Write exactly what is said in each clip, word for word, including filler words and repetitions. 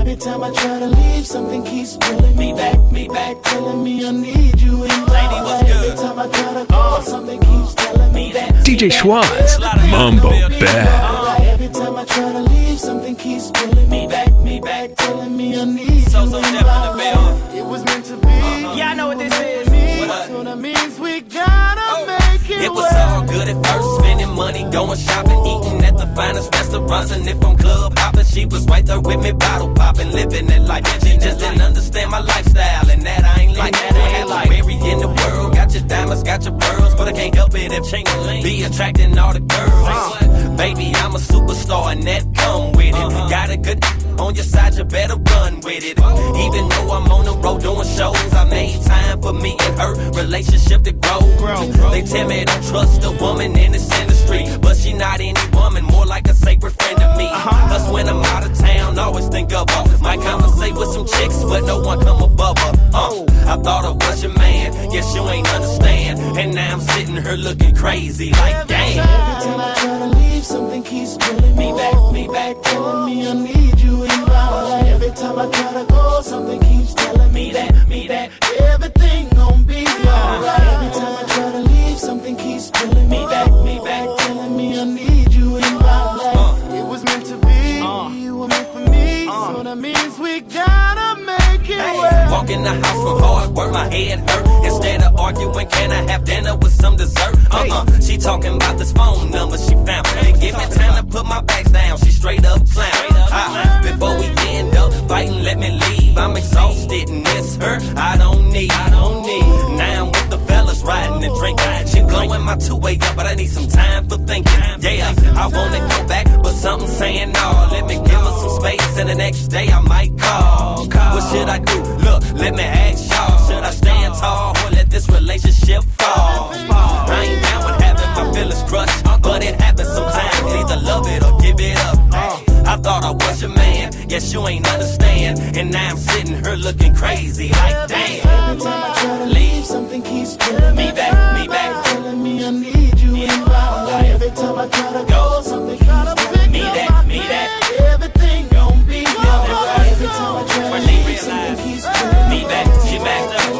Every time I try to leave, something keeps pulling me back, me back, telling me I need you in my life. Every time I try to call, something keeps telling me that. D J Schwartz, Mambo Bad. Every time I try to leave, something keeps pulling me back, me back, telling me I need you. So, so, step on the bell. It was meant to be. Yeah, I know what this is. So that means we gotta make it. It was all good at first, spending money, going shopping, eating at the finest restaurants. And if I'm club hopping, she was right there with me, bottle popping, living that life. And she just didn't understand my lifestyle, and that I ain't like that. I ain't like Mary in the world. Got your diamonds, got your pearls, but I can't help it if she be attracting all the girls. Uh, baby, I'm a superstar, and that come with it. Got a good on your side, you better run with it. Even though I'm on the road doing shows, I made time for me and her relationship to grow. They tell me don't trust a woman in this industry, but she not any woman, more like a sacred friend to me. Plus when I'm out of town, always think of her. Might conversate with some chicks, but no one come above her. uh, I thought I was your man, yes you ain't understand. And now I'm sitting here looking crazy like damn. Every time I try to leave, something keeps pulling me back, me back, telling me I need you in my life. Every time I try to go, something keeps telling me that, me that everything gon' be alright. Every time I try to leave, something keeps pulling me back, me back, telling me I need you in my life. Uh, it was meant to be, uh, you were meant for me, uh, so that means we gotta make it. Hey, well. Walk in the house from hard work, my head hurt. Instead of arguing, can I have dinner with some dessert? Uh-uh, she talking about this phone number she found. Hey, give me time to put my bags down, she straight up clown. Uh, before we end up fighting, let me leave. I'm exhausted and it's her I don't need. I don't need. Now I'm with the fellas riding and drinking. She blowing my two-way up, but I need some time for thinking. Yeah, I wanna go back, but something saying no. Let me give her some space, and the next day I might call. What should I do? Look, let me ask y'all. Should I stand tall or let this relationship fall? I ain't down with having my feelings crushed, but it happens sometimes. Either love it or give it up. Uh, I thought I was your man, yes you ain't understand. And now I'm sitting here looking crazy like damn. Every time I try to leave, something keeps pulling me back, me back, telling me I need you in my life. Every time I try to go, something keeps pulling me that, me that. Everything gon' be alright. Every time I try to leave, something keeps pulling me back, she back up.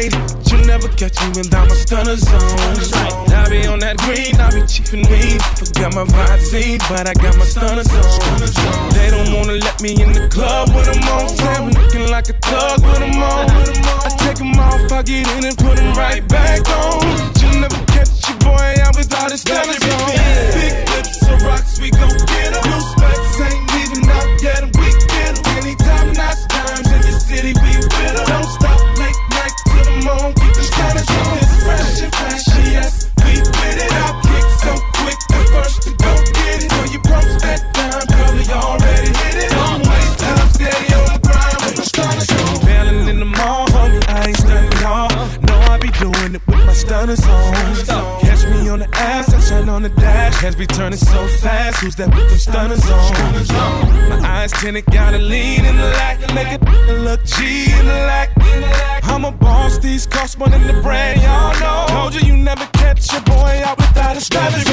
lady, but you never catch me in my stunner zone. I be on that green, I be cheapin' me. Forgot my Vizine, but I got my stunner zone. They don't wanna let me in the club with them on. Sam, I'm looking like a thug with them on. I take them off, I get in and put them right back on. But you never catch your boy out without his stunner zone. Big lips or rocks, we gon' get them. New specs ain't leaving out yet, we get them. Anytime, not times in the city, we with them. Don't stop late night till the morning, get the stunner zone. It's fresh and flashy, yes, we with it. I kick so quick, the first to go get it. When you broke that time, girl, you already hit it. Don't waste time, steady on the grind with my stunner zone. Bailing in the mall, homie, I ain't stunning hard. No, I be doing it with my stunner zone. On the ass, I shine on the dash. Heads be turning so fast. Who's that with them stunners on? My eyes tinted, gotta lean in the light. Make it look G in the light. I'm a boss, these costs more than the brand, y'all know. Told you you never catch your boy out without a strap. Big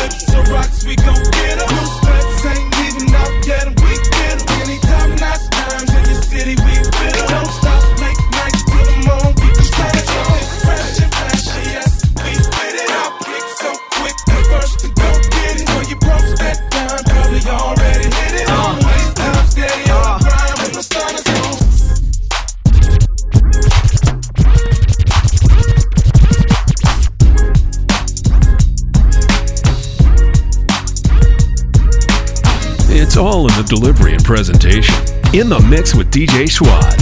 lips or rocks, we gon' get em. New sweats ain't leaving out yet, we get em. Anytime, night times in the city, we fit em. Don't stop, late night, till the morning, we can start it. It's fresh and flashy, yes. It's all in the delivery and presentation. In the mix with D J Schwartz.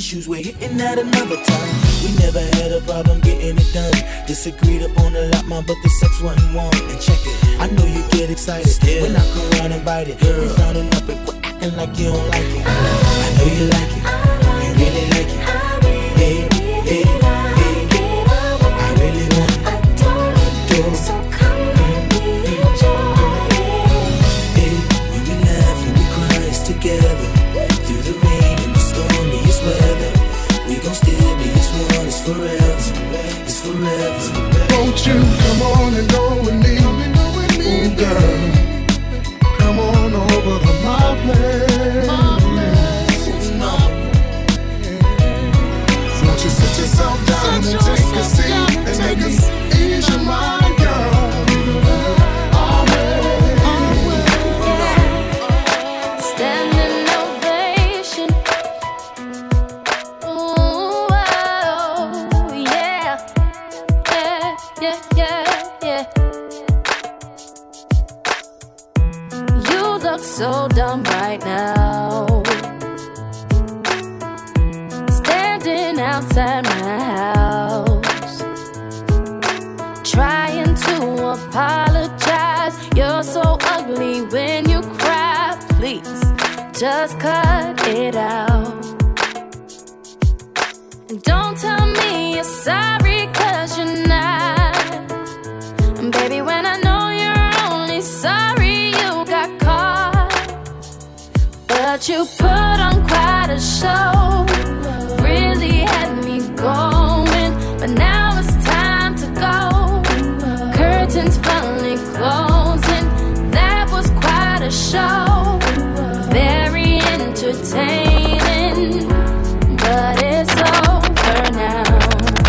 Issues, we're hitting that another time. We never had a problem getting it done. Disagreed upon a lot, man, but the sex wasn't warm. And check it, I know you get excited. Still, when I come around and bite it, girl, we frowning up and quit acting like you don't like it. I know you like it, you really like it. Hey, hey, hey, I really want it. I don't adore, so come and we enjoy it. Hey, when we laugh and we cry, it's together. It's forever. Won't you come on and go with me? Ooh, girl, come on over to my place. Won't you sit yourself down and take a seat and make us ease your mind, girl? So dumb right now, standing outside my house, trying to apologize. You're so ugly when you cry. Please, just cut it out. And don't tell me you're sorry, 'cause you're not. And baby, when I know you put on quite a show. Really had me going, but now it's time to go. Curtains finally closing, that was quite a show. Very entertaining, but it's over now.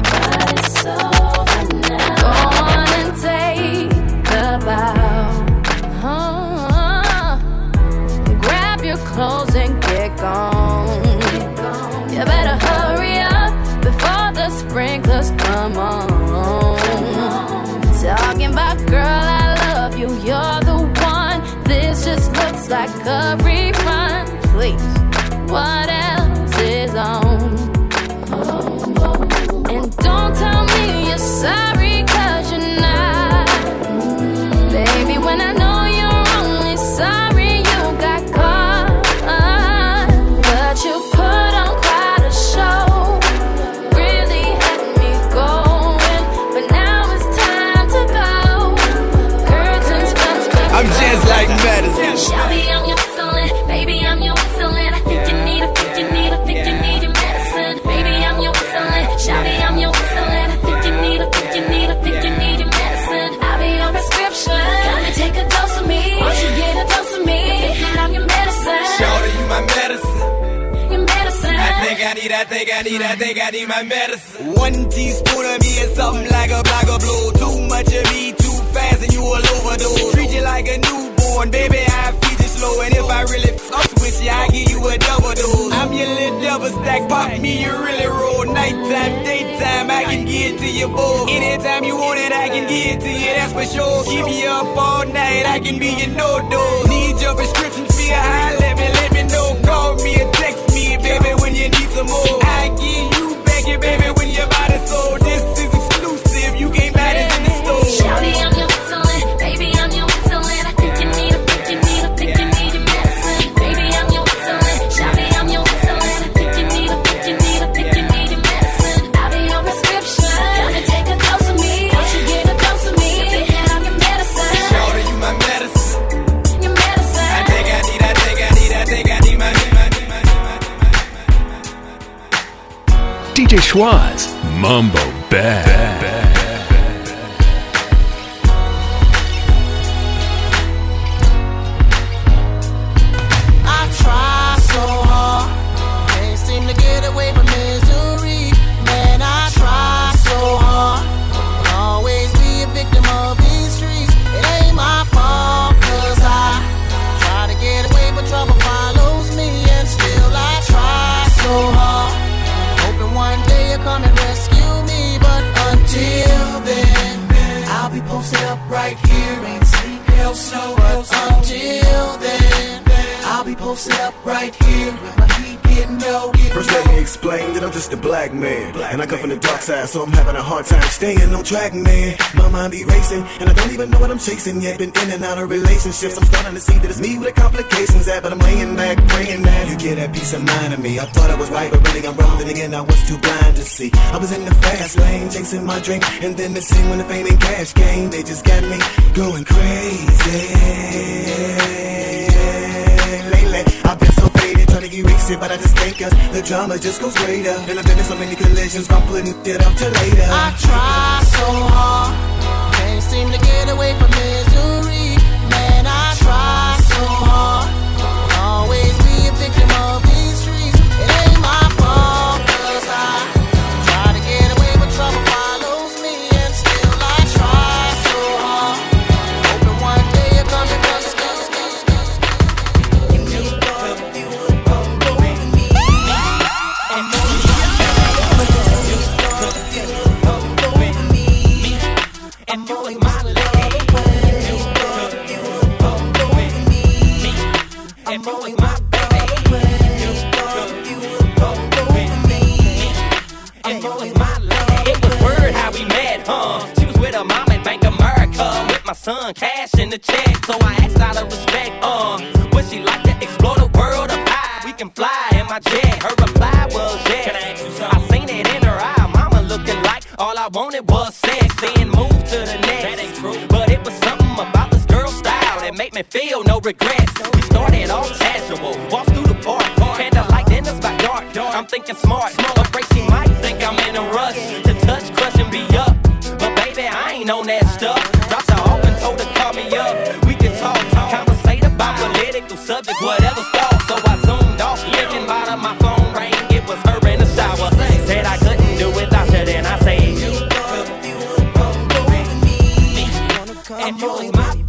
But it's over now. Go on and take a bow. Oh, grab your clothes and get gone. You better hurry up before the sprinklers come on. Talking about girl, I love you, you're the one. This just looks like a refund. Please, what else is on? And don't tell me you're sorry, cause you're not. Baby, when I know you're only sorry you got caught. But you put on quite a show. Really had me going, but now it's time to go. Curtains comes back. I'm just like medicine. Shelby, I'm your insulin. Baby, I'm your insulin. I think you need a, think you need a, think you need your medicine. Baby, I'm your insulin. Shelby, I'm your insulin. I think you need a, think you need a, think you need your medicine. I'll be your prescription. Come and take a dose of me. Won't you get a dose of me? And I'm your medicine. Shorty, you my medicine. Your medicine. I think I need, I think I need, I think I need my medicine. One teaspoon of me is something like a block of blue. Too much of me, too fast, and you will overdose. Treat you like a newborn, baby, I feed you slow. And if I really fuck with you, I give you a double dose. I'm your little double stack, pop me, you really roll. Nighttime, daytime, I can get to you both. Anytime you want it, I can get to you, that's for sure. Keep you up all night, I can be your no-dose. Need your prescription, feel high, let me, let me know. Call me or text me, baby, when you need some more. I give you back it, baby, when your body's sold. This is exclusive, you can't buy this in the store. Shawty, I'm your insulin, baby, I'm your insulin. I think you need a, think you need a, think you need your medicine. Baby, I'm your insulin, Shawty, I'm your insulin. I think you need a, think you need a, think you need your medicine. I'll be your prescription. Come and take a dose of me. Won't you get a dose of me? And I'm your medicine. Shawty, you my medicine. Your medicine. I think I need, I think I need, I think I need my medicine. D J Schwartz, Mambo Bad. Bad, bad. Just a black man, and I come from the dark side, so I'm having a hard time staying on track, man. My mind be racing, and I don't even know what I'm chasing yet. Been in and out of relationships, I'm starting to see that it's me with the complications at, but I'm laying back, praying that you get that peace of mind of me. I thought I was right, but really I'm wrong, and again I was too blind to see. I was in the fast lane, chasing my drink, and then the scene when the fame and cash came, they just got me going crazy. Lately, I've been so faded, trying to erase it, but I just think cause the drama just goes greater. And I've been in so many collisions, I'm putting it up till later. I try so hard, can't seem to get away from misery. Man, I try so hard, I'll always be a victim of these streets. It ain't my fault, cause I try to get away, but trouble follows me. And still I try so hard, hoping one day you'll come and rescue. Son, cash in the check, so I asked out of respect. Uh, would she like to explore the world of I? We can fly in my jet. Her reply was yes. Can I ask you something? I seen it in her eye, mama looking like all I wanted was sex. Then moved to the next. That ain't true, but it was something about this girl style that made me feel no regrets. We started off casual, walked through the park. smart, but Gracie might think I'm in a rush to touch, crush, and be up. But baby, I ain't on that stuff. Dropped her off and told her call me up. We can talk, talk, conversate about political subjects, whatever stall. So I zoomed off, looking bottom, my phone rang. It was her in the shower. Said I couldn't do without her, then I said, you love you, come with me. And you was my baby.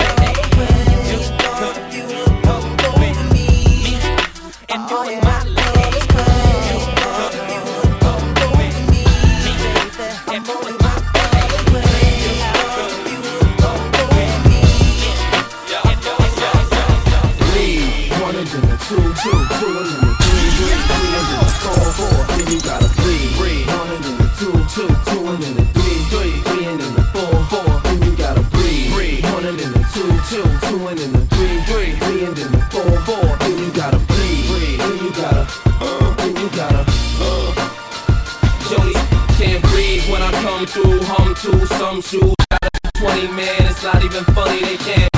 Some shoes got a twenty man, it's not even funny, they can't.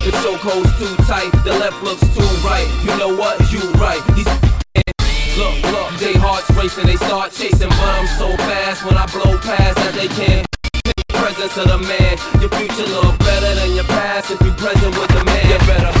The chokehold's too tight, the left looks too right. You know what, you right. These look, look, they hearts racing, they start chasing. But I'm so fast when I blow past that they can't. In the presence of the man, your future look better than your past if you present with the man. You better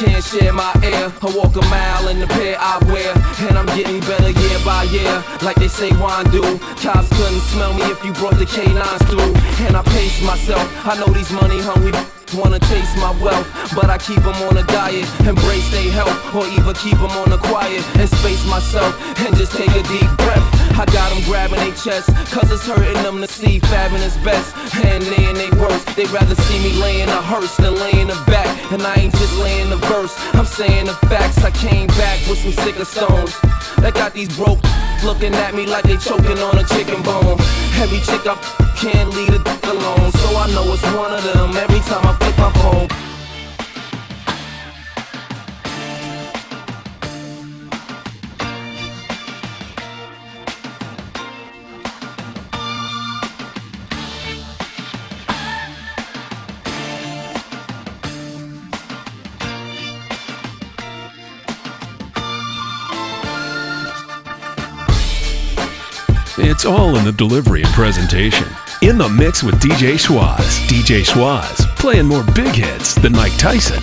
can't share my air. I walk a mile in the pair I wear, and I'm getting better year by year, like they say wine do. Cops couldn't smell me if you brought the canines through. And I pace myself, I know these money hungry wanna chase my wealth, but I keep them on a diet, embrace their health, or even keep them on the quiet, and space myself, and just take a deep breath. I got them grabbing their chest, cause it's hurting them to see fabbing is best, and they and they worse, they rather see me laying a hearse than laying a back, and I ain't just laying a verse, I'm saying the facts. I came back with some sicker stones, that got these broke looking at me like they choking on a chicken bone. Every chick I can't leave a dick alone, so I know it's one of them every time I flip my phone. It's all in the delivery and presentation. In the mix with D J Schwartz. D J Schwartz playing more big hits than Mike Tyson.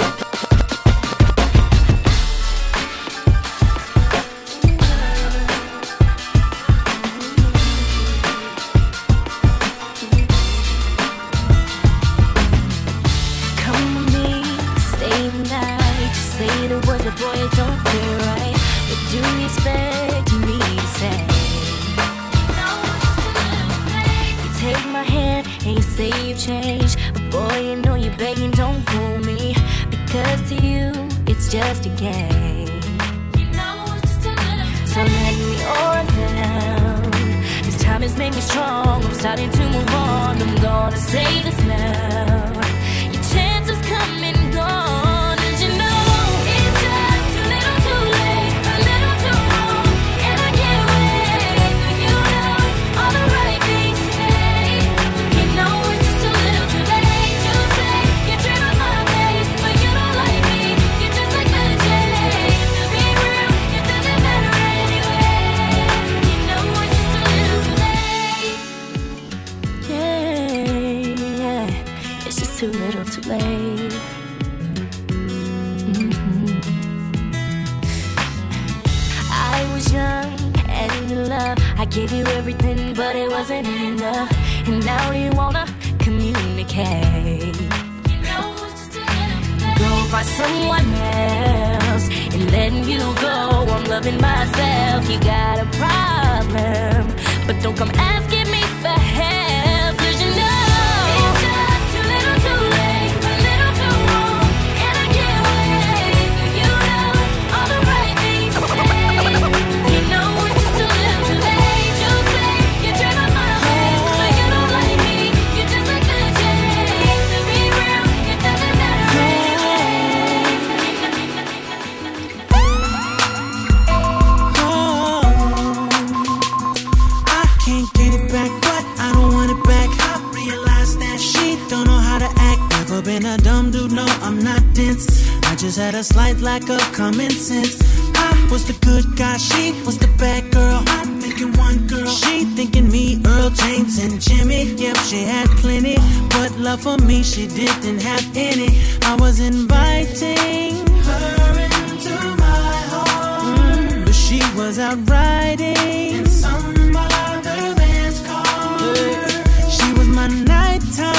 I just had a slight lack of common sense. I was the good guy, she was the bad girl. I'm thinking one girl, she thinking me, Earl, James, and Jimmy. Yep, she had plenty, but love for me she didn't have any. I was inviting her into my heart, mm, but she was out riding in some other man's car. Yeah. She was my nighttime.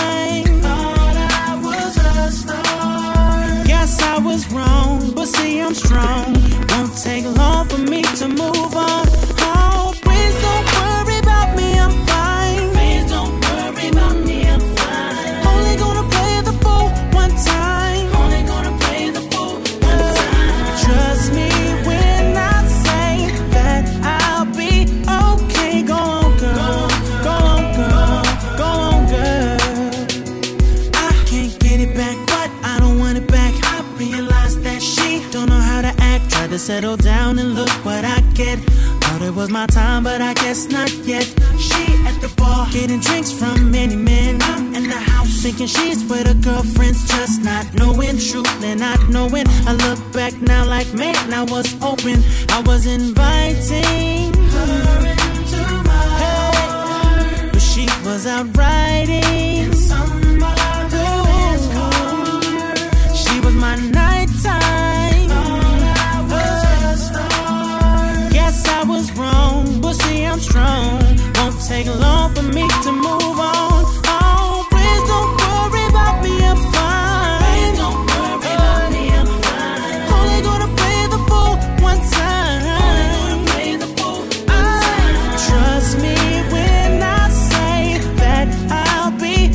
I was wrong, but see I'm strong. Won't take long for me to move on. Oh, please don't worry about me, I'm fine. Please don't worry about me, I'm fine. Only gonna play the fool one time. Only gonna play the fool one time. Trust me when I say that I'll be okay. Go on, girl. Go on, girl. Go on, girl. I can't get it back, but I don't want it back. Realized that she don't know how to act. Tried to settle down and look what I get. Thought it was my time, but I guess not yet. She at the bar, getting drinks from many men. I'm in the house, thinking she's with her girlfriends. Just not knowing truth and not knowing. I look back now like, man, I was open. I was inviting her into my heart, but she was out riding. My nighttime. I was a guess I was wrong, but see I'm strong. Won't take long for me to move on. Oh, please don't worry about me, I'm fine. Please don't worry about me, I'm fine. Only gonna play the fool one time. Only gonna play the fool one time. Trust me when I say that I'll be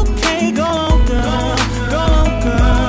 okay. Go on, girl. Go on, girl.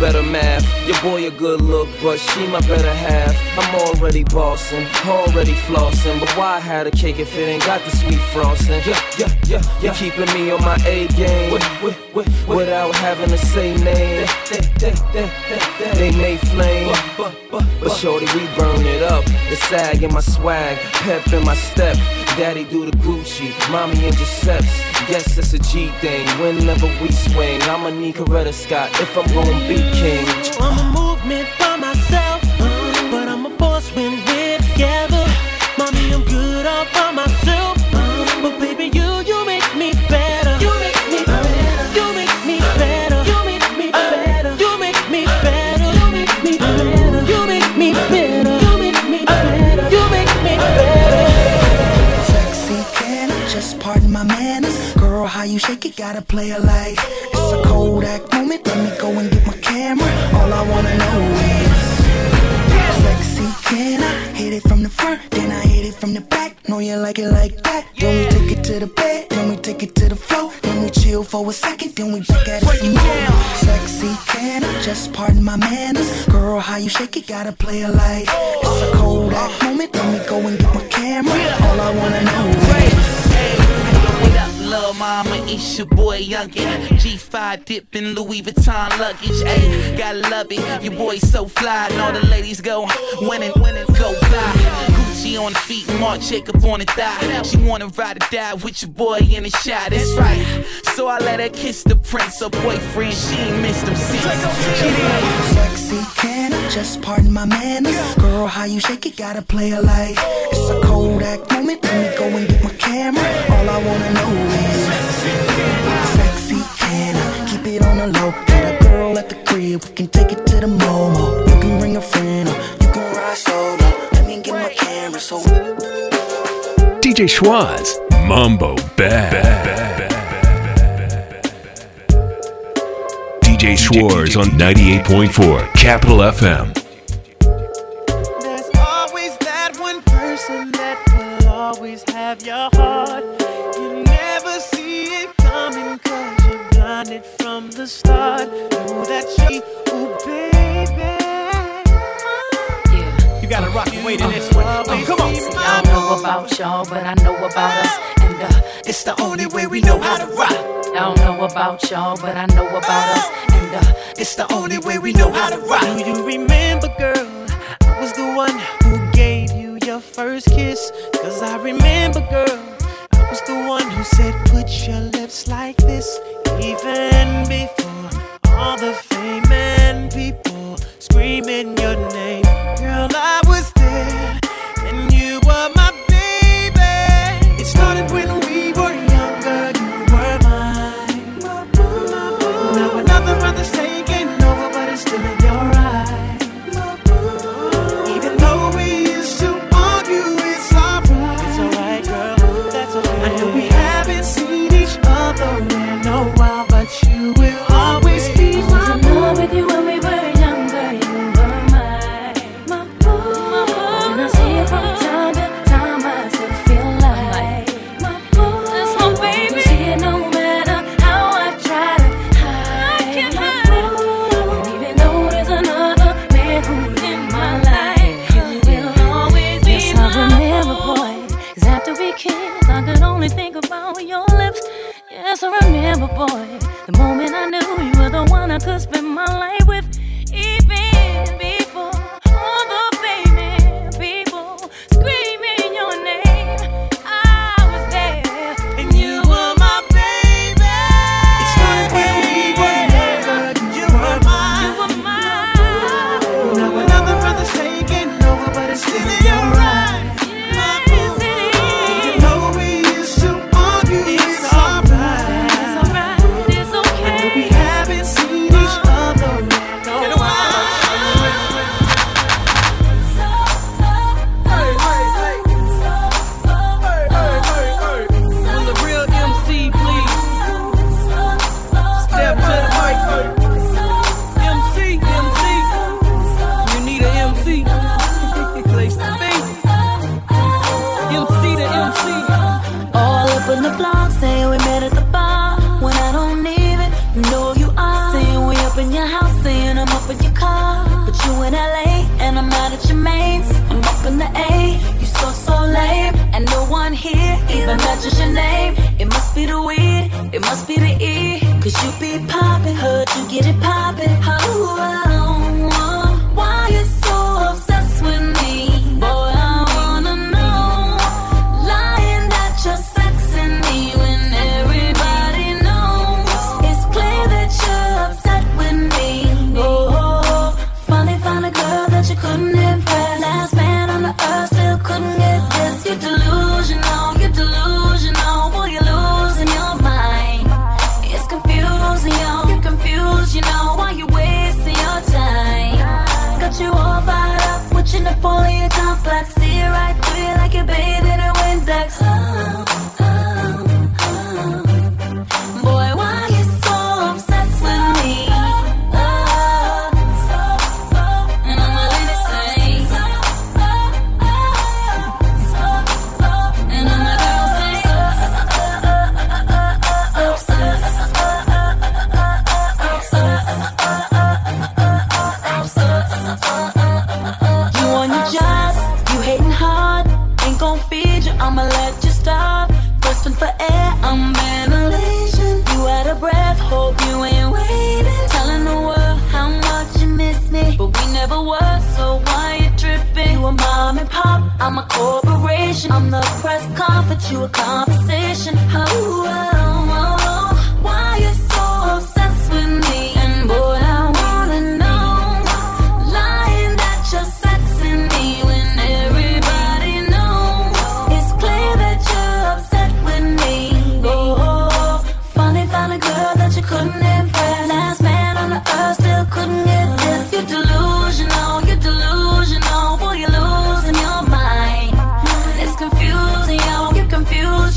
Better math, your boy a good look, but she my better half. I'm already bossing, already flossing, but why I had a cake if it ain't got the sweet frosting? Yeah, yeah, yeah, you're keeping me on my A game with, with, with, without having to say name. They, they, they, they, they, they may flame, but, but, but shorty, we burn it up. The sag in my swag, pep in my step. Daddy do the Gucci, mommy intercepts. Guess it's a G thing, whenever we swing. I'ma need Coretta Scott if I'm gon' be king. I'm a movement by myself, but I'm a force when we're together. Mommy, I'm good all by myself, but baby, you, you make me better. You make me better. You make me better. You make me better. You make me better. You make me better. You make me better. You make me better. You make me better. Pardon my manners, girl, how you shake it, gotta play it like it's a Kodak moment, let me go and get my camera. All I wanna know is sexy, can I hit it from the front, then I hit it from the back. Know you like it like that, then we take it to the bed, then we take it to the floor, then we chill for a second, then we back at it some more. Sexy, can I just pardon my manners, girl, how you shake it, gotta play it like it's a Kodak moment, let me go and get my camera. All I wanna know is love mama, it's your boy Yukon. G five dipped in Louis Vuitton luggage. Ayy, gotta love it. Your boy so fly, and all the ladies go winning, winning, go fly. Gucci on the feet, Mark Jacob on the thigh. She wanna ride or die with your boy in the shot. That's right. So I let her kiss the prince, her boyfriend. She ain't missed him since. Sexy, can I just pardon my manners? Girl, how you shake it? Gotta play her like it's a Kodak moment. Let me go and get my camera. All I wanna know is sexy, can I keep it on the low? Got a girl at the crib, we can take it to the mall. You can bring a friend, or you can ride solo. Let me get my camera, so D J Schwartz, Mambo Bad. D J Schwartz on ninety-eight point four Capital F M. There's always that one person that will always have your heart. You never it from the start. Knew that she, ooh, baby. You gotta rock and wait in this one. Oh, come on. I don't know about y'all, but I know about us. And uh, it's the only way we know how to rock. I don't know about y'all, but I know about us. And uh, it's the only way we know how to rock. Do you remember, girl? I was the one who gave you your first kiss. Cause I remember, girl. I was the one who said, put your lips like this. Even before all the fame and people screaming your name. Girl, I was there, and you were my baby. It started when we were younger, you were mine. Now another brother's taking over, but it's still in your eyes. Even though we used to argue, it's alright. It's alright, girl, that's alright. I know we haven't seen each other in a while, but you will always be my love. I was in love with you when we were younger, you were mine. From time to time I still feel like my boo, that's my baby. See it no matter how I try to hide, I can't hide. And even though there's another man who's in my life, you will always be yes, my I remember, boy, cause after we kissed I could only think about your lips. Yes, I remember, boy, the moment I knew you were the one I could spend my life with. Even before all the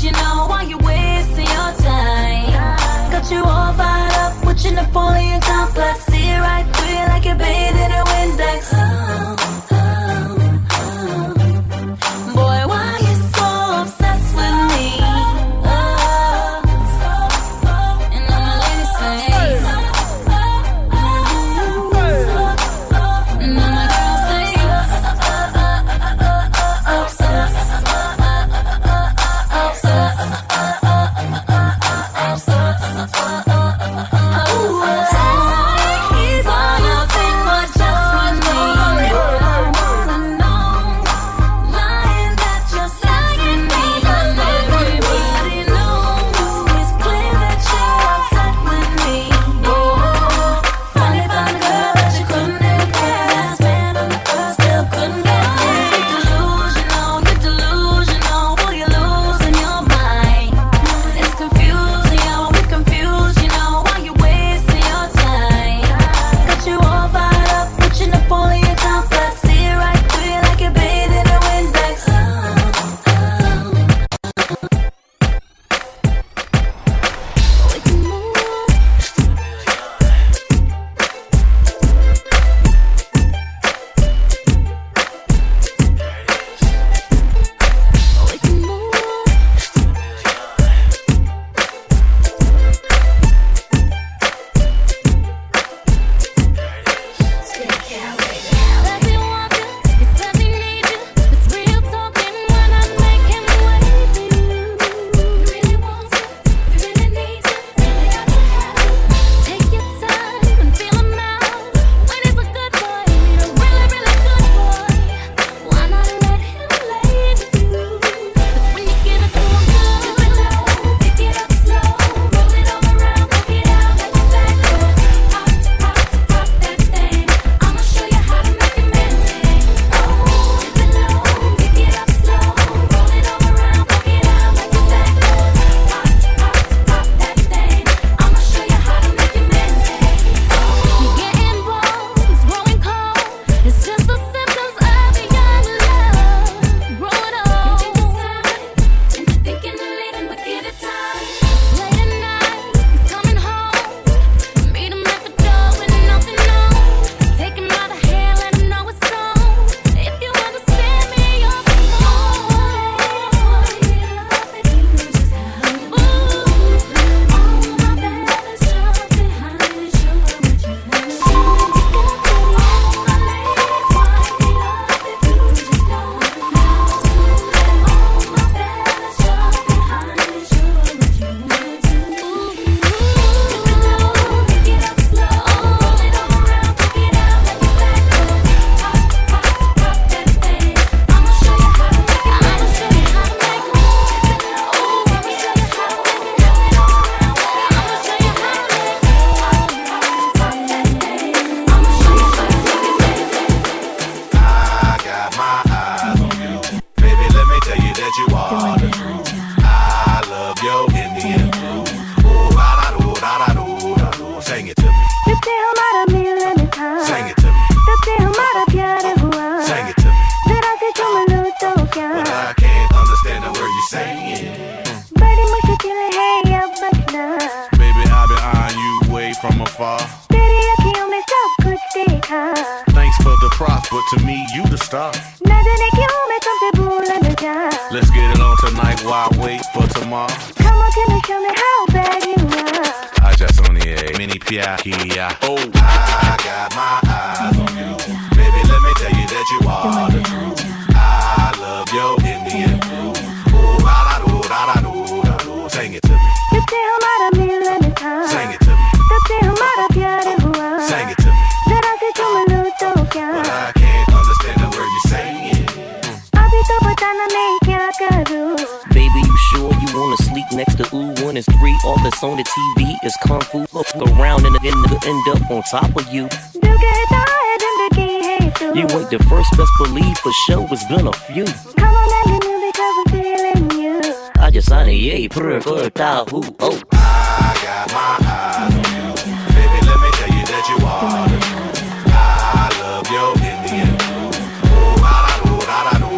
you know why you wasting your time. waterproof. I love your Indian food. Oh, da da da da da da. Sing it to me. You tell me to me let me time. Sing it to me. You tell me to piano. Sing it to me. That I get you a little too young. But I can't understand the word you're saying. Baby, make you feel it, hey, I'm like nah. Baby, I've been eyeing you way from afar. Baby, I can't miss up good day, huh? Thanks for the props, but to me, you the star. Let's get it on tonight while I wait for tomorrow. Come on, tell me, show me how bad you are. I just only a mini piakia. Oh, I got my eyes on you. Baby, let me tell you that you are the truth. I love your Indian food. Oh, da da da da da da da. Sing it to me. You tell me to me, let me time. Sing it to me. You tell me to piano. Sing it to me. That I get you a little too young. But I can't understand the word you're saying. Baby, you sure you wanna sleep next to ooh? One is three, all that's on the T V is kung fu. Look around and the nigga end up on top of you. You ain't the first, best believe for sure it's been a few. Come on, let me know because I'm feeling you. I just signed a yay, purr, purr, thou, who, oh. I got my eyes on you. Baby, let me tell you that you are the truth. I love your Indian food. Oh, I don't know, I don't know.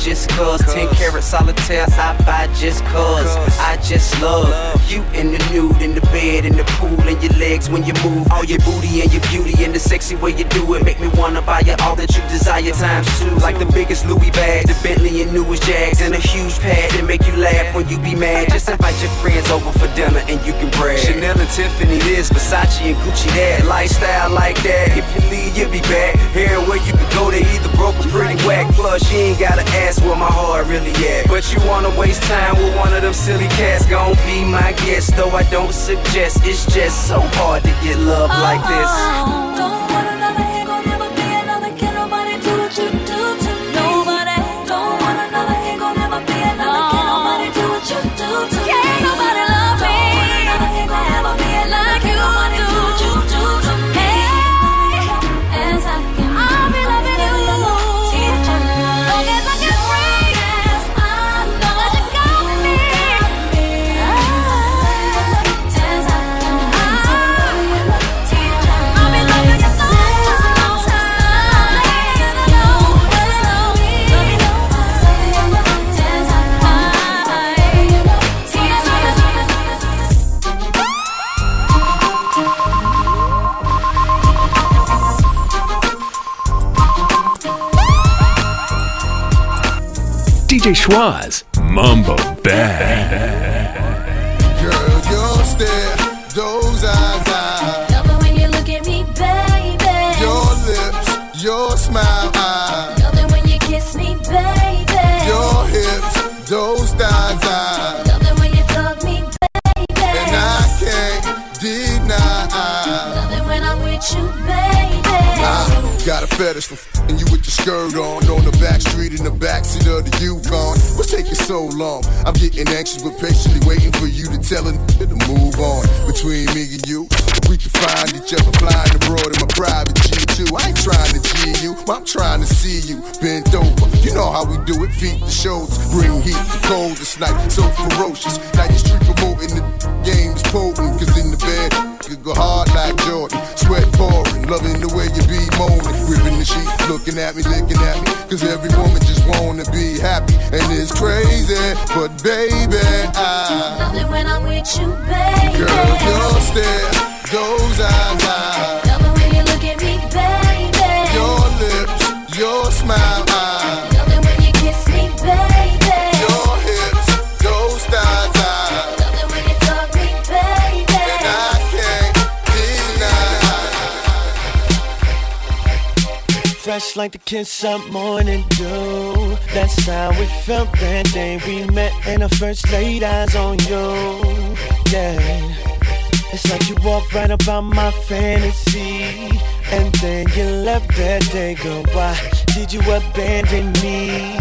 Just cause, cause ten carat solitaire I buy just cause, cause I just love, love you in the nude, in the bed, in the pool, in your legs when you move. All your booty and your beauty and the sexy way you do it make me wanna buy you all that you desire times two. Like the biggest Louis bag, the Bentley and newest Jags, and a huge pad that make you laugh when you be mad. Just invite your friends over for dinner and you can brag. Chanel and Tiffany this, Versace and Gucci that. Lifestyle like that, if you leave you be back. Here where you can go, they either broke or pretty whack. Plus you ain't gotta ask. That's where my heart really at. But you wanna waste time with one of them silly cats? Gon' be my guest, though I don't suggest. It's just so hard to get love like this. Oh, don't want another hit, gon' never be another. Can nobody do what you do to me? Nobody. Don't want another hit, gon' never be another. Can nobody do what you do to me? Can't nobody love me. Don't want another hit, gon' never be another. Can nobody do what you do to me? D J Schwartz, Mambo Bad. Girl, your stare, those eyes, I love it when you look at me, baby. Your lips, your smile, I love it when you kiss me, baby. Your hips, those thighs. time. Love it when you hug me, baby. And I can't deny. Love it when I'm with you, baby. I got a fetish for f***ing you with your skirt on. On the back street in the backseat of the Yukon. What's taking so long? I'm getting anxious but patiently waiting for you to tell a n***a to move on. Between me and you, we can find each other flying abroad in my private G two. I ain't trying to G you, I'm trying to see you bent over. You know how we do it, feet to shoulders, bring heat to cold. This night so ferocious, now you street promoting the game is potent. Cause in the bed, you go hard like Jordan. Sweat pouring, loving the way you be moaning. Ripping the sheet, looking at me, licking at me. Cause every woman just wanna be happy. And it's crazy, but baby, I love it when I'm with you, baby. Girl, don't stare. Those eyes, I love it when you look at me, baby. Your lips, your smile, I love it when you kiss me, baby. Your hips, those thighs, I love it when you talk me, baby. And I can't deny. Fresh like the kiss of morning dew. That's how it felt that day we met, and I first laid eyes on you. Yeah. It's like you walked right about my fantasy, and then you left that day. Girl, why did you abandon me?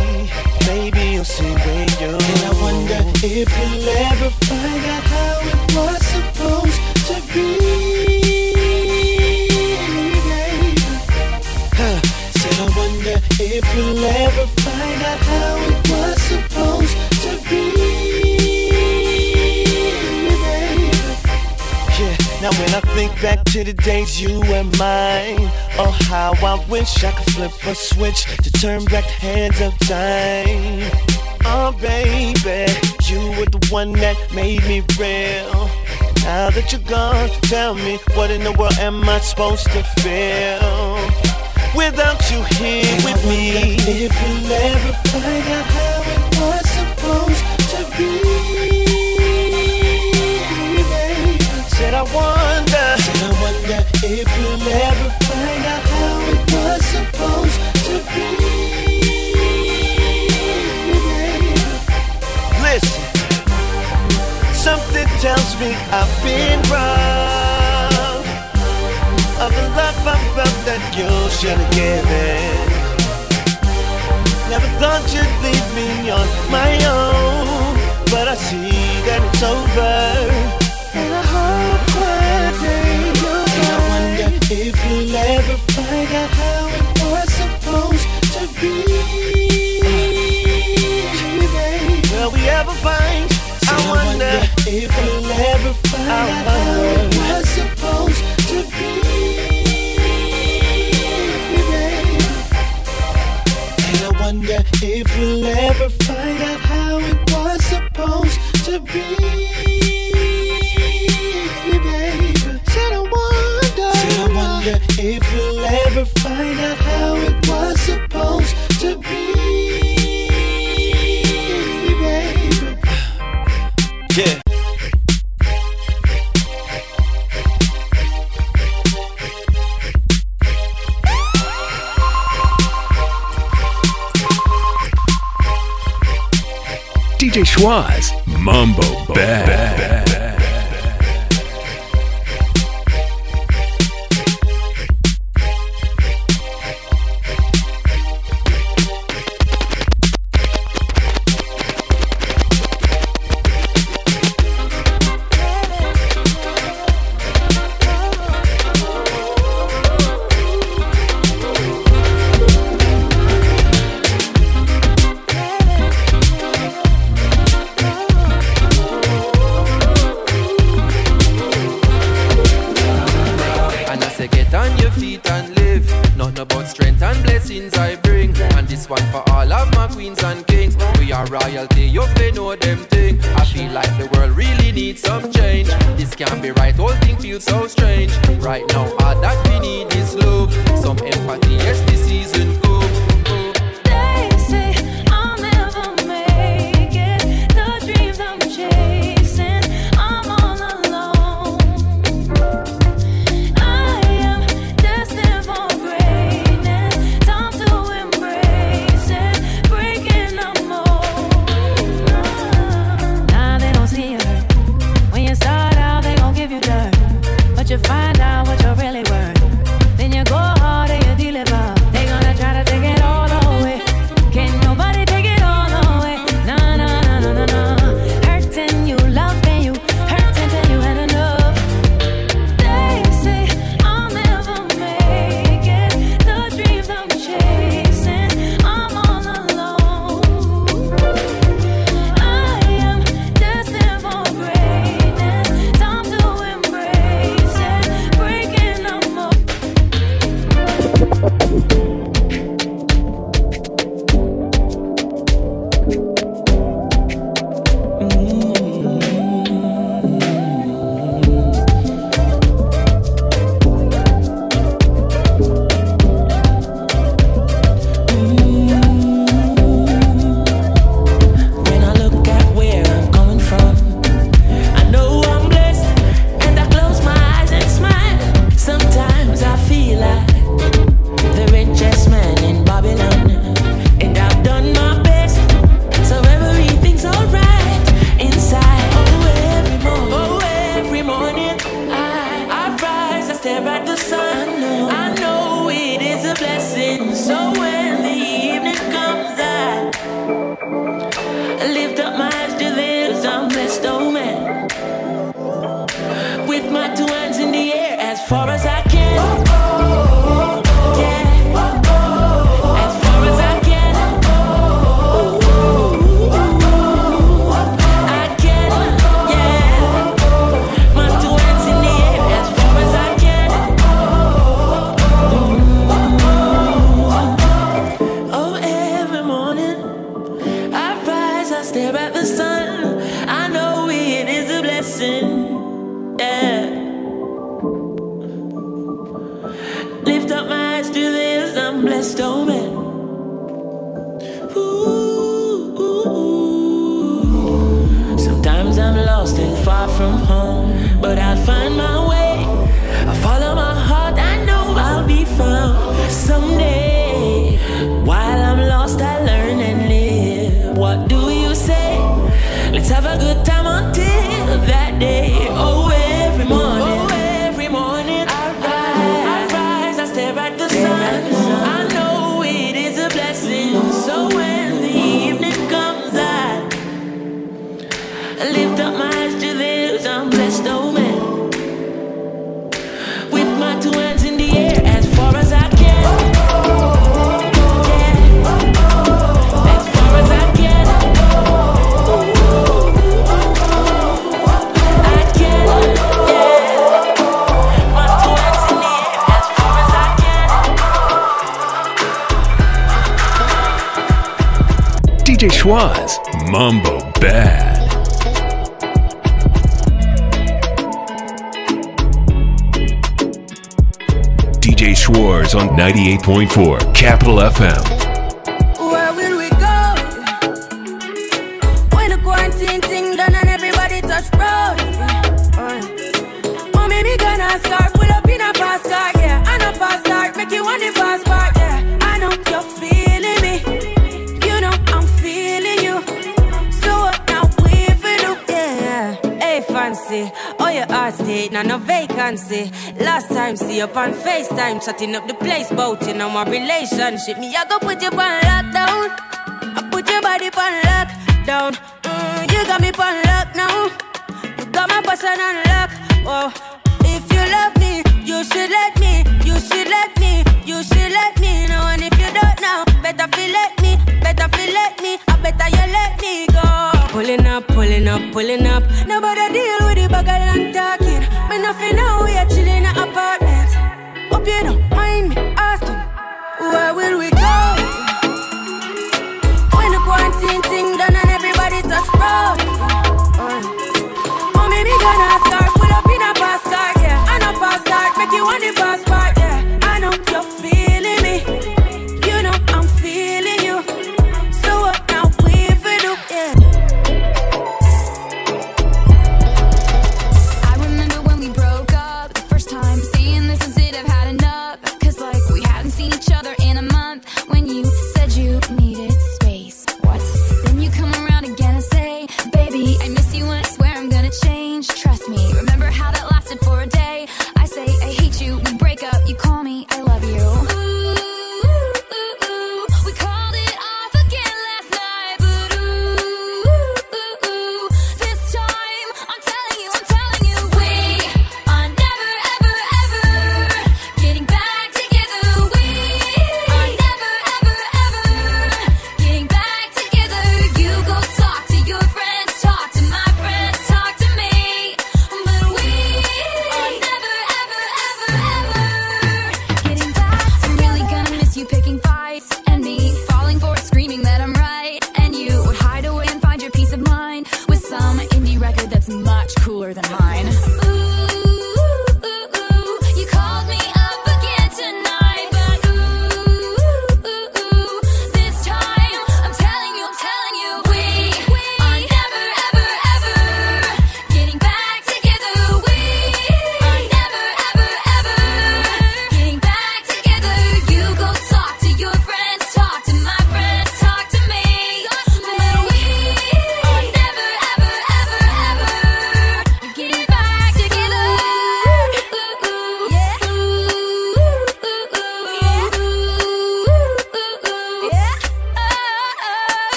Maybe you'll see when you. And I wonder if you'll ever find out how it was supposed to be, baby. Huh. Said I wonder if you'll ever find out how it was supposed to be. Now when I think back to the days you and mine, oh how I wish I could flip a switch to turn back the hands of time. Oh baby, you were the one that made me real. Now that you're gone, tell me what in the world am I supposed to feel without you here and with me? If you'll ever find out how it was supposed to be. Said I wonder, said I wonder if you'll ever find out how it was supposed to be. Listen, something tells me I've been wrong. Of the love I felt that you should have given. Never thought you'd leave me on my own, but I see that it's over. And I hope one day you'll find. I wonder if you'll ever find out how it was supposed to be, baby. Will we ever find? So I wonder, I wonder if you'll ever find I out how it was supposed to be, baby. And I wonder if you'll ever find out how it was supposed to be. If you'll ever find out how it was supposed to be, baby. Yeah. D J Schwartz, Mambo Bad. Bad. from home, but I'll find my way. I follow my heart, I know I'll be found someday. While I'm lost, I learn and live. What do you say? Let's have a good time until that day. Oh, every morning, oh, every morning I rise, I rise, I stare at the sun. I know it is a blessing, so when the evening comes, I lift up my eyes to live. I'm blessed, oh man, with my two hands in the air as far as I can. D J Schwartz, Mambo Bad. D J Schwartz on ninety-eight point four Capital F M. Now no vacancy. Last time see up on FaceTime, shutting up the place, boating on my relationship. Me I go put you on lockdown, I put your body on lockdown. Mm, you got me on lock now, you got my person on lock. Oh, if you love me, you should let me, you should let me, you should let me know. And if you don't know, better feel let me, better feel let me, I better you let me go. Pulling up, pulling up, pulling up. Nobody deal with the bagel and talking. Me nothing now, we are chilling in an apartment. Hope you don't mind me asking, where will we go? When the quarantine thing done and everybody touch road. Mommy, me gonna start, pull up in a fast car, yeah. I know fast start, make you want the fast part, yeah. I know you're feeling me, you know I'm feeling you. So what now we feel do, yeah.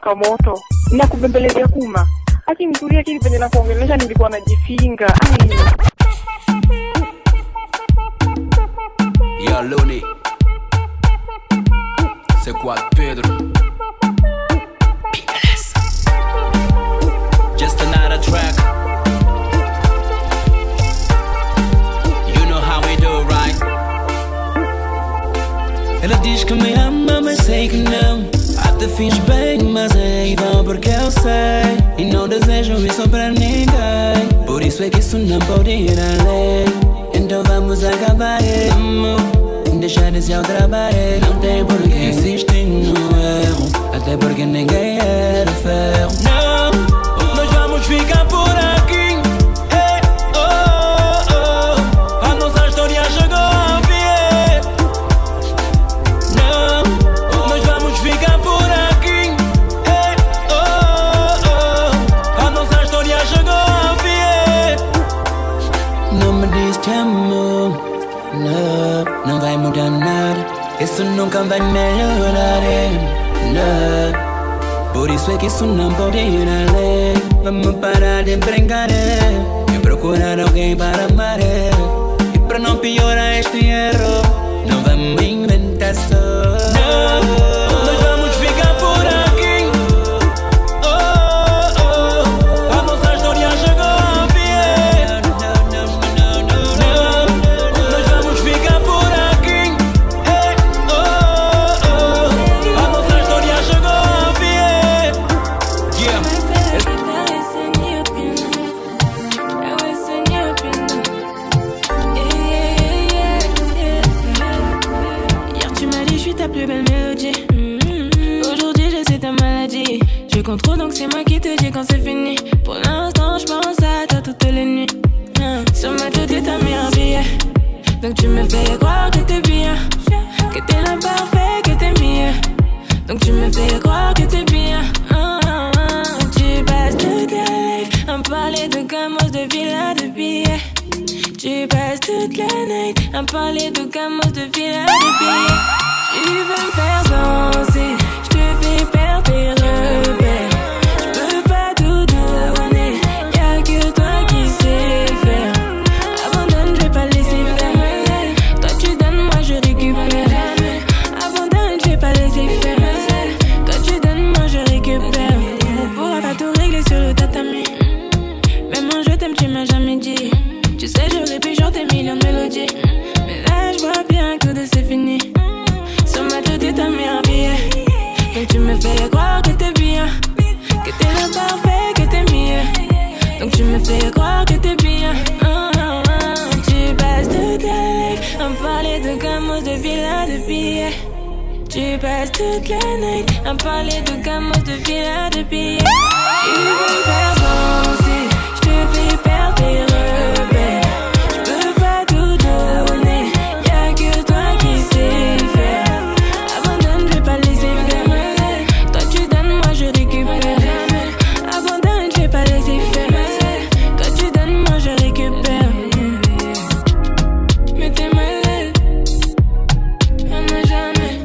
Kamoto nakubembelezea kuma akinitulia akili pende na kuongelesha nilikuwa najifinga. Yo Luni c'est quoi Pedro P L S just another track. You know how we do right. Ela diz que me ama mas sei que não. Te fiz bem, mas é igual porque eu sei. E não desejo jogo sobre ninguém. Por isso é que isso não pode ir além. Então vamos acabar, vamos deixar esse ao trabalho. Não tem por que insistir no erro, até porque ninguém era ferro. Não, nós vamos ficar por aqui. Isso nunca vai melhorar, não. Por isso é que isso não pode ir além. Vamos parar de brincar e procurar alguém para amar. E para não piorar este erro, não vamos inventar só. Não, nós vamos ficar por aqui. Oh, oh, a nossa história chegou ao fim. Não, nós vamos ficar por aqui. Trop, donc c'est moi qui te dis quand c'est fini. Pour l'instant je pense à toi toutes les nuits, hein. Sur ma tête t'as mis un billet, donc tu me fais croire que t'es bien, que t'es l'imparfait, que t'es mieux. Donc tu me fais croire que t'es bien, hein, hein, hein. Tu passes toute la life à me parler de gamos, de villas, de billets. Tu passes toute la night à me parler de gamos, de villas, de billets. Tu veux me faire danser, je te fais perdre tes rêves. Tu passes toute la nuit à parler de gamos, de villas, de billets. Tu veux me faire danser, je te fais perdre tes repères. Je peux pas tout donner, y'a que toi qui sais faire. Abandonne, je vais pas laisser faire. Toi tu donnes, moi je récupère. Abandonne, je vais pas laisser faire. Toi tu donnes, moi je récupère. Mais t'es malade, on n'a jamais.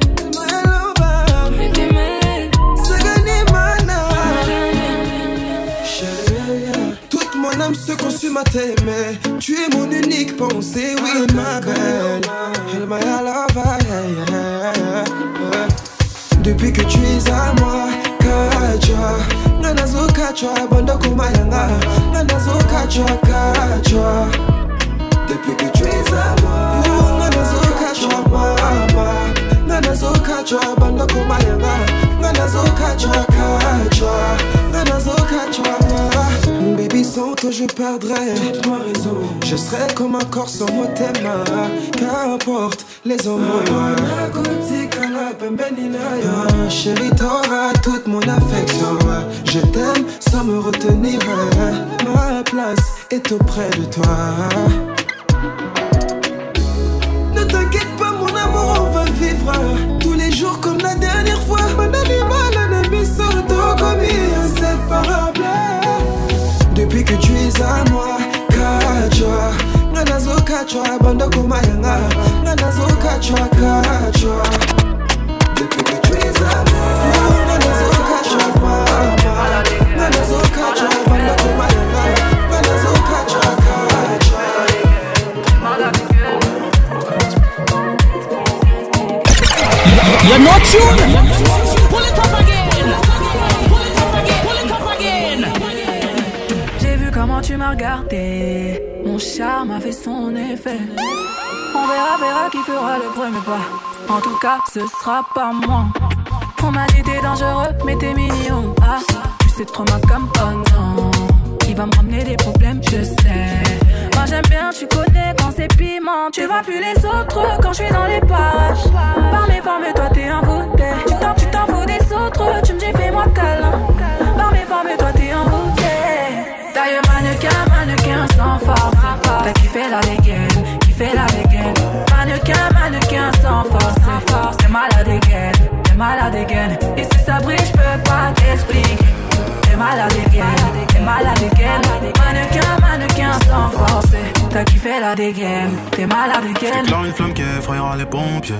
Se consume à t'aimer, tu es mon unique pensée, oui ma belle, elle m'a alava. Depuis que tu es à moi, kacha, nanazo kacha, bando kumayanga, nanazo kacha kacha. Depuis que tu es à moi, nanazo kacha mama, nanazo kacha, bando kumayanga, nanazo kacha kacha, nanazo kacha mama. Baby, sans toi je perdrai toute ma raison. Je serai comme un corps sans mot thème. Qu'importe les hommes. Chérie, t'auras toute mon affection. Je t'aime sans me retenir. Ma place est auprès de toi. Ne t'inquiète pas mon amour, on va vivre tous les jours comme la dernière fois. Mon animal, l'ennemi s'entend comme inséparable. Depuis que tu es à moi, kacha, nanazo kacha, bando kumayanga, nanazo kacha kacha. Depuis que tu es à moi, nanazo kacha mama, nanazo kacha, bando kumayanga, nanazo kacha kacha. You're not tuned. Pull it up again. Comment tu m'as regardé, mon charme a fait son effet. On verra, verra qui fera le premier pas. En tout cas, ce sera pas moi. On m'a dit t'es dangereux, mais t'es mignon. Ah, tu c'est trop ma cam. Oh non, il va me ramener des problèmes, je sais. Moi j'aime bien, tu connais quand c'est piment. Tu vois plus les autres quand je suis dans les parages. Par mes formes, toi t'es un voûté. Tu t'en, tu t'en fous des autres, tu me dis fais-moi câlin. Par mes formes, toi t'es un voûté. Taille mannequin, mannequin sans force. T'as kiffé la dégaine, kiffé la dégaine. Mannequin, mannequin sans force, sans force. T'es malade dégaine, t'es malade dégaine. Et si ça brille, j'peux pas t'expliquer. T'es malade dégaine, t'es malade dégaine. Mannequin, mannequin sans force. T'as kiffé la dégaine, t'es malade dégaine. J'éclaire une flamme qui effrayera les pompiers.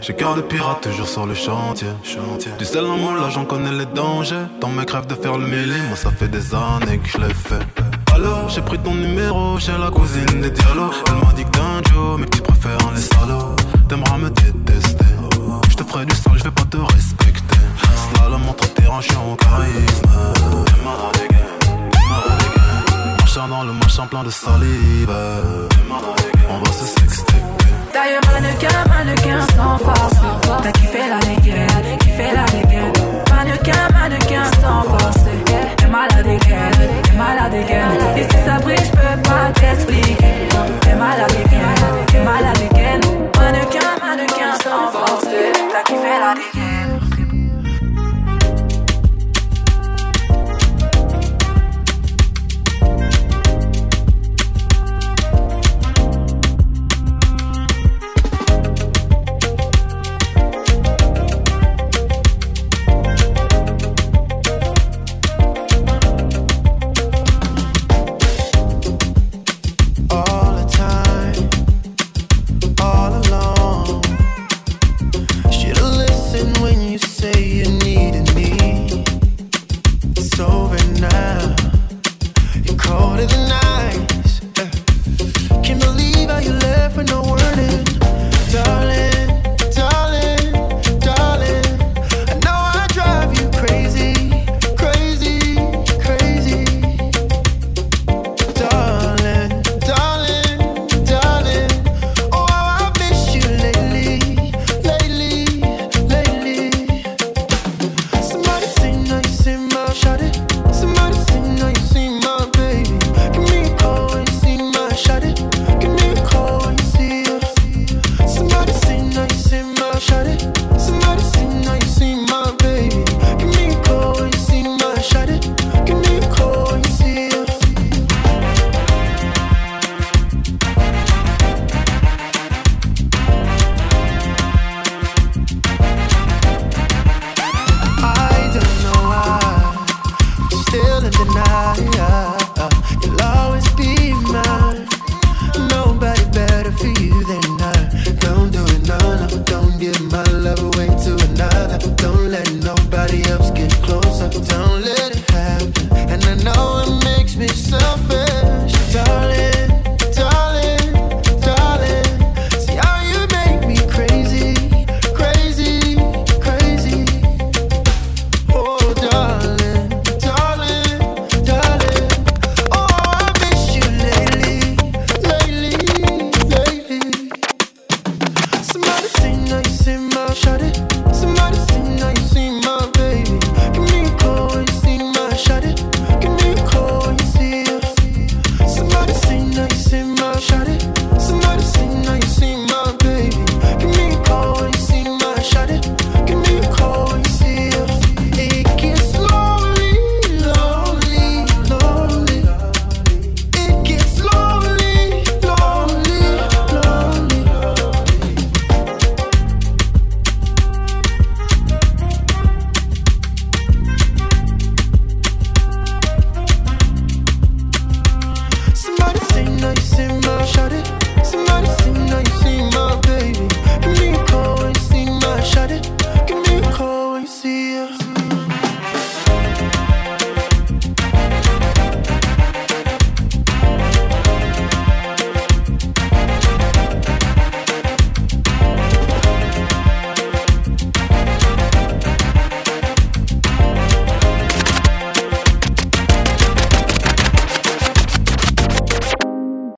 J'ai cœur de pirate toujours sur le chantier. chantier. Du sel en moi là j'en connais les dangers. Tant me crève de faire le mêlé, moi ça fait des années que je l'ai fait. Alors j'ai pris ton numéro chez la cousine des dialogues. Elle m'a dit que t'es un Joe mais que tu préfères les salauds. T'aimeras me détester, j'te ferai du sale, j'vais pas te respecter. Cela la montre tes rangs, j'suis en charisme. T'es malade les gars, t'es malade les gars. Machin dans le machin plein de salive. T'es malade les gars, on va se sexter. Taille mannequin, mannequin sans force. T'as kiffé la dégaine, kiffé la dégaine. Mannequin, mannequin sans force. T'es malade dégaine, t'es malade dégaine. Et si ça brille, j'peux pas t'expliquer. T'es malade dégaine, t'es malade dégaine. Mannequin, mannequin sans force. T'as kiffé la dégaine. Can't believe how you left with no words.